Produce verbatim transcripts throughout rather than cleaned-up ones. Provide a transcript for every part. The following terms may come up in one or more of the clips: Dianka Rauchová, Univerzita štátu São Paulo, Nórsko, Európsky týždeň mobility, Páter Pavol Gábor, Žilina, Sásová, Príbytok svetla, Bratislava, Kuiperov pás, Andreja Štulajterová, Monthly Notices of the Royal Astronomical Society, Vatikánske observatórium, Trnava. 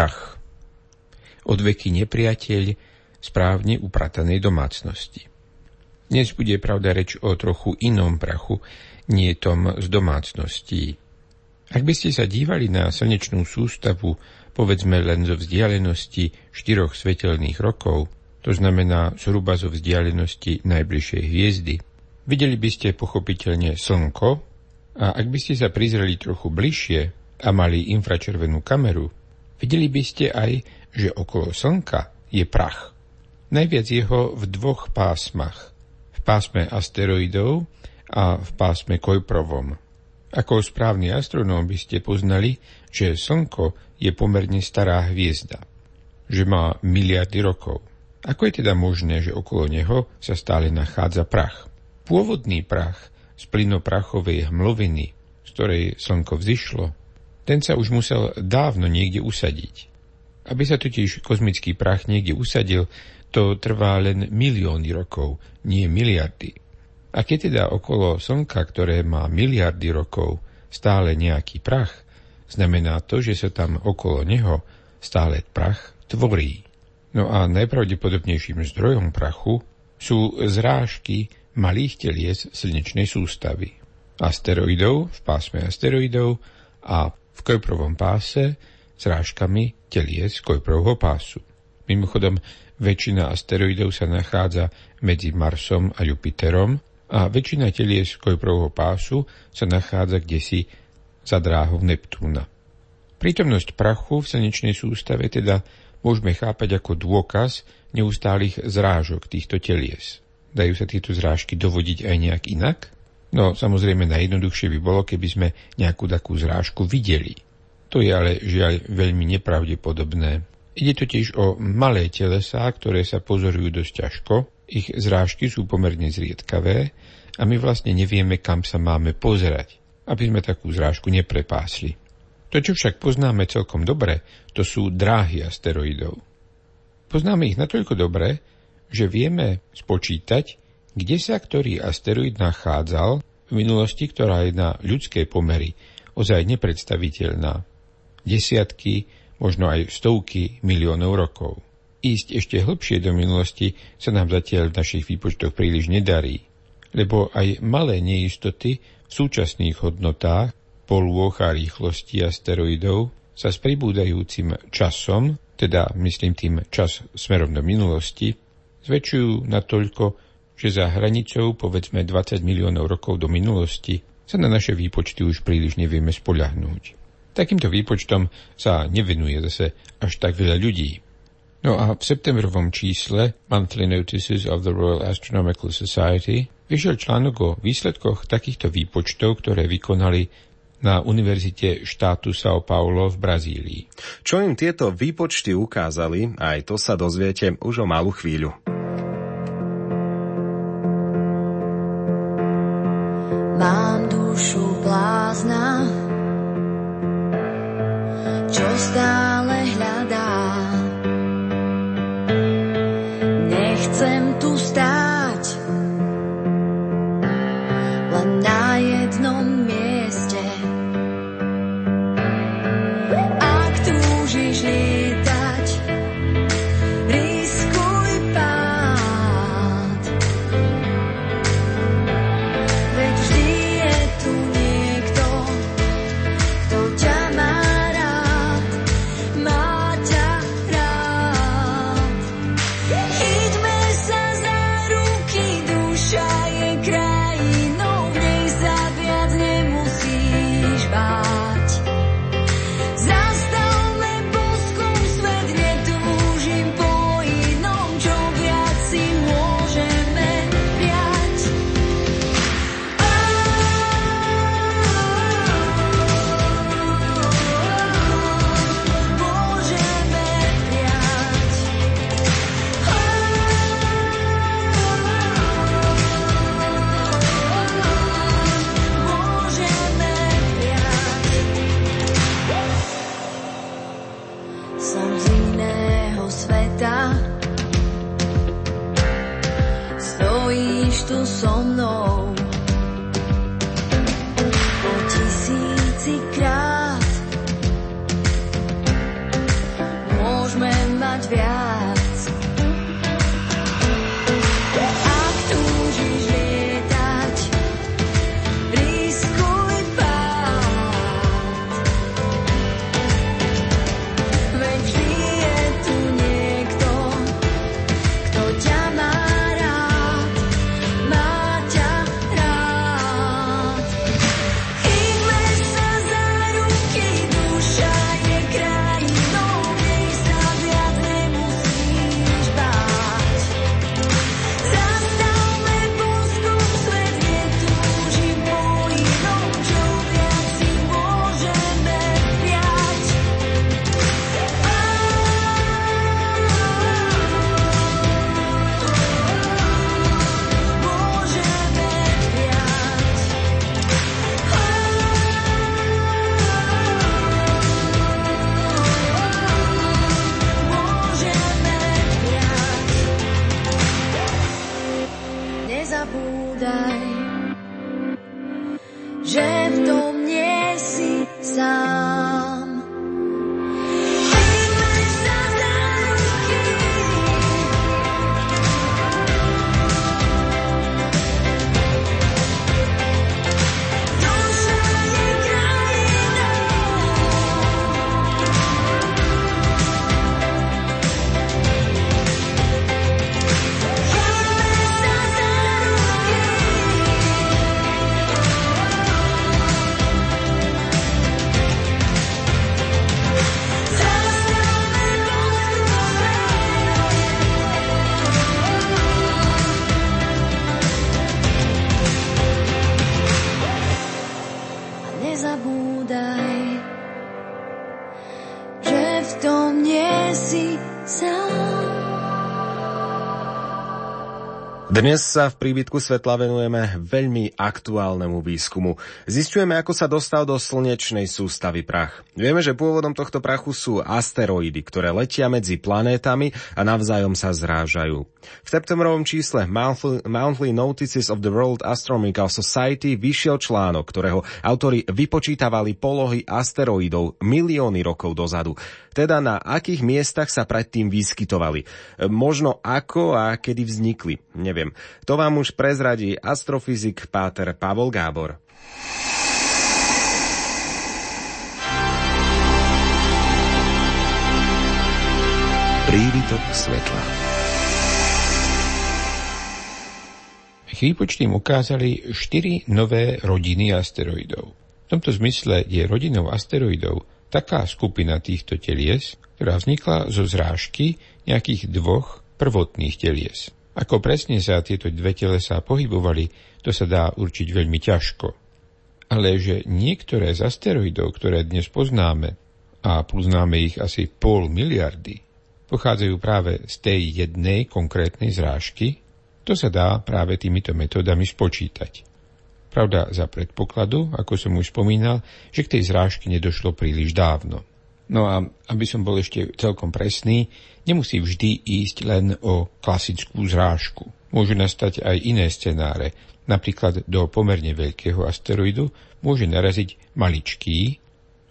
prach. Odveky nepriateľ správne upratanej domácnosti. Dnes bude pravda reč o trochu inom prachu, nie tom z domácností. Ak by ste sa dívali na slnečnú sústavu, povedzme len zo vzdialenosti štyroch svetelných rokov, to znamená zhruba zo vzdialenosti najbližšej hviezdy, videli by ste pochopiteľne Slnko, a ak by ste sa prizreli trochu bližšie a mali infračervenú kameru, videli by ste aj, že okolo Slnka je prach. Najviac jeho v dvoch pásmach. V pásme asteroidov a v pásme Kuiperovom. Ako správny astronóm by ste poznali, že Slnko je pomerne stará hviezda, že má miliardy rokov. Ako je teda možné, že okolo neho sa stále nachádza prach? Pôvodný prach z plynoprachovej hmloviny, z ktorej Slnko vzišlo, ten sa už musel dávno niekde usadiť. Aby sa totiž kozmický prach niekde usadil, to trvá len milióny rokov, nie miliardy. A keď teda okolo Slnka, ktoré má miliardy rokov, stále nejaký prach, znamená to, že sa tam okolo neho stále prach tvorí. No a najpravdepodobnejším zdrojom prachu sú zrážky malých telies slnečnej sústavy, asteroidov v pásme asteroidov a v Kuiperovom páse zrážkami telies Kuiperovho pásu. Mimochodom, väčšina asteroidov sa nachádza medzi Marsom a Jupiterom, a väčšina telies Kuiperovho pásu sa nachádza kdesi za dráhou Neptúna. Prítomnosť prachu v slnečnej sústave teda môžeme chápať ako dôkaz neustálych zrážok týchto telies. Dajú sa tieto zrážky dovodiť aj nejak inak? No, samozrejme, najjednoduchšie by bolo, keby sme nejakú takú zrážku videli. To je ale žiaľ veľmi nepravdepodobné. Ide totiž o malé telesá, ktoré sa pozorujú dosť ťažko, ich zrážky sú pomerne zriedkavé a my vlastne nevieme, kam sa máme pozerať, aby sme takú zrážku neprepásli. To, čo však poznáme celkom dobre, to sú dráhy asteroidov. Poznáme ich natoľko dobre, že vieme spočítať, kde sa ktorý asteroid nachádzal v minulosti, ktorá je na ľudské pomery ozaj nepredstaviteľná. Desiatky, možno aj stovky miliónov rokov. Ísť ešte hlbšie do minulosti sa nám zatiaľ v našich výpočtoch príliš nedarí, lebo aj malé neistoty v súčasných hodnotách, polôch a rýchlosti asteroidov sa s pribúdajúcim časom, teda myslím tým čas smerom do minulosti, zväčšujú natoľko, že za hranicou povedzme dvadsať miliónov rokov do minulosti sa na naše výpočty už príliš nevieme spoľahnúť. Takýmto výpočtom sa nevenuje zase až tak veľa ľudí. No a v septembrovom čísle Monthly Notices of the Royal Astronomical Society vyšiel článok o výsledkoch takýchto výpočtov, ktoré vykonali na Univerzite štátu São Paulo v Brazílii. Čo im tieto výpočty ukázali, aj to sa dozviete už o malú chvíľu. Mám dušu blázna, čo stále hľadá. Nechcem tu stáť, len na jednom mieste. Ak túžiš lietať, riskuj pád. Veď vždy je tu niekto, kto ťa má rád, má ťa rád. Chyťme sa za ruky, duša je krásna. mať viac. Ak túžiš lietať, riskuj pád. Veď vždy je tu niekto, kto ťa má rád, má ťa rád. Chytme sa za ruky, duša je krajinou, nej sa viac nemusíš báť. Zastavme postup, svet netúži po inom, čo viac si môžeme prijať. Môžeme prijať. Môžeme prijať. Nezabúdaj, že v tom nie si sám. Chytme sa za ruky. Duša je krajinou, chytme sa za ruky. Zastavme postup, nezabúdaj, že v tom nie si sám. Dnes sa v príbytku svetla venujeme veľmi aktuálnemu výskumu. Zisťujeme, ako sa dostal do slnečnej sústavy prach. Vieme, že pôvodom tohto prachu sú asteroidy, ktoré letia medzi planétami a navzájom sa zrážajú. V septembrovom čísle Monthly Notices of the Royal Astronomical Society vyšiel článok, ktorého autori vypočítavali polohy asteroidov milióny rokov dozadu. Teda na akých miestach sa predtým vyskytovali. Možno ako a kedy vznikli. Neviem. To vám už prezradí astrofyzik Páter Pavol Gábor. Príbytok svetla. Výpočty im ukázali štyri nové rodiny asteroidov. V tomto zmysle je rodinou asteroidov taká skupina týchto telies, ktorá vznikla zo zrážky nejakých dvoch prvotných telies. Ako presne sa tieto dve telesá pohybovali, to sa dá určiť veľmi ťažko. Ale že niektoré z asteroidov, ktoré dnes poznáme, a poznáme ich asi pol miliardy, pochádzajú práve z tej jednej konkrétnej zrážky, to sa dá práve týmito metódami spočítať. Pravda za predpokladu, ako som už spomínal, že k tej zrážke nedošlo príliš dávno. No a aby som bol ešte celkom presný, nemusí vždy ísť len o klasickú zrážku. Môžu nastať aj iné scenáre. Napríklad do pomerne veľkého asteroidu môže naraziť maličký,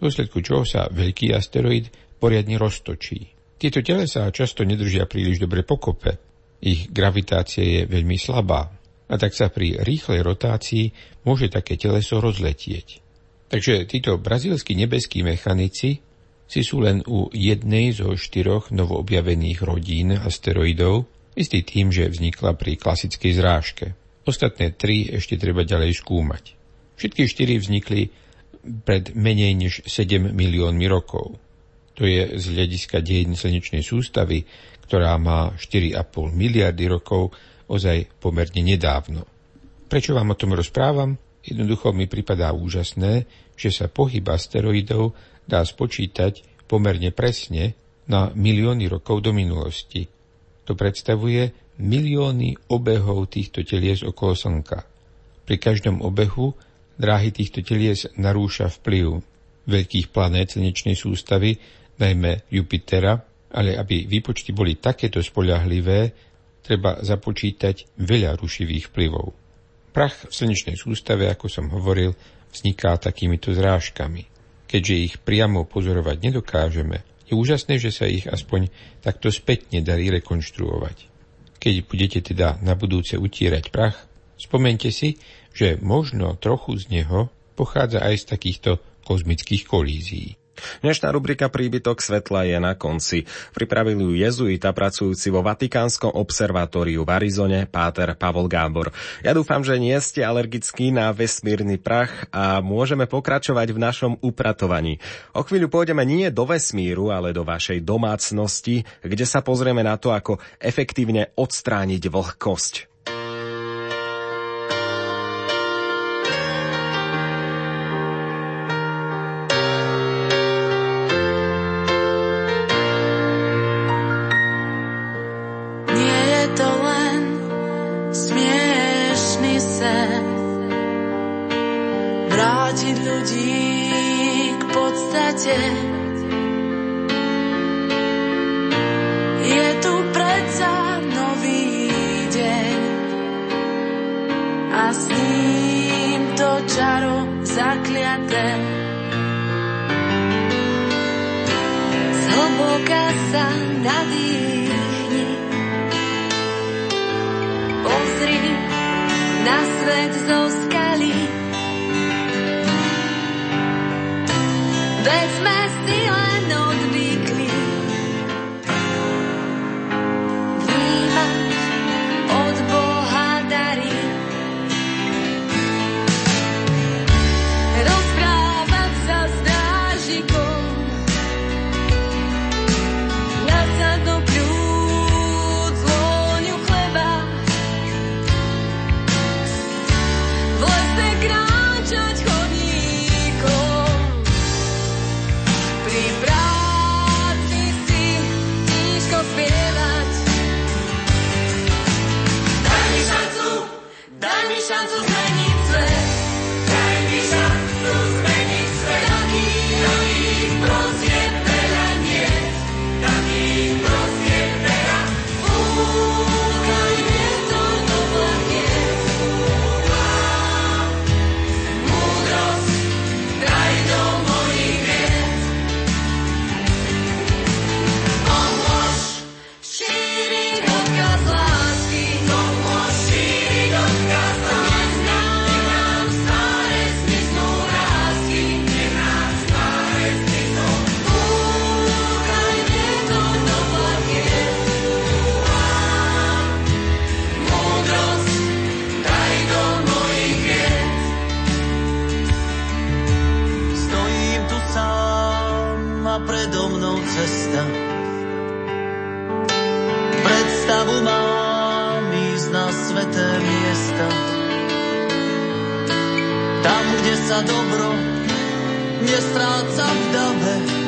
v dôsledku čoho sa veľký asteroid poriadne roztočí. Tieto telesá často nedržia príliš dobre pokope. Ich gravitácia je veľmi slabá. A tak sa pri rýchlej rotácii môže také teleso rozletieť. Takže títo brazílski nebeskí mechanici si sú len u jednej zo štyroch novoobjavených rodín asteroidov, istý tým, že vznikla pri klasickej zrážke. Ostatné tri ešte treba ďalej skúmať. Všetky štyri vznikli pred menej než sedem miliónmi rokov. To je z hľadiska dejín slnečnej sústavy, ktorá má štyri a pol miliardy rokov, ozaj pomerne nedávno. Prečo vám o tom rozprávam? Jednoducho mi pripadá úžasné, že sa pohyb asteroidov dá spočítať pomerne presne na milióny rokov do minulosti. To predstavuje milióny obehov týchto telies okolo Slnka. Pri každom obehu dráhy týchto telies narúša vplyv veľkých planét slnečnej sústavy, najmä Jupitera, ale aby výpočty boli takéto spoľahlivé, treba započítať veľa rušivých vplyvov. Prach v slnečnej sústave, ako som hovoril, vzniká takýmito zrážkami. Keďže ich priamo pozorovať nedokážeme, Je úžasné, že sa ich aspoň takto spätne darí rekonštruovať. Keď budete teda na budúce utierať prach, spomente si, že možno trochu z neho pochádza aj z takýchto kozmických kolízií. Dnešná rubrika Príbytok svetla je na konci. Pripravil ju jezuita pracujúci vo Vatikánskom observatóriu v Arizone, páter Pavol Gábor. Ja dúfam, že nie ste alergickí na vesmírny prach a môžeme pokračovať v našom upratovaní. O chvíľu pôjdeme nie do vesmíru, ale do vašej domácnosti, kde sa pozrieme na to, ako efektívne odstrániť vlhkosť. Tam, kde sa dobro nestráca v dabe.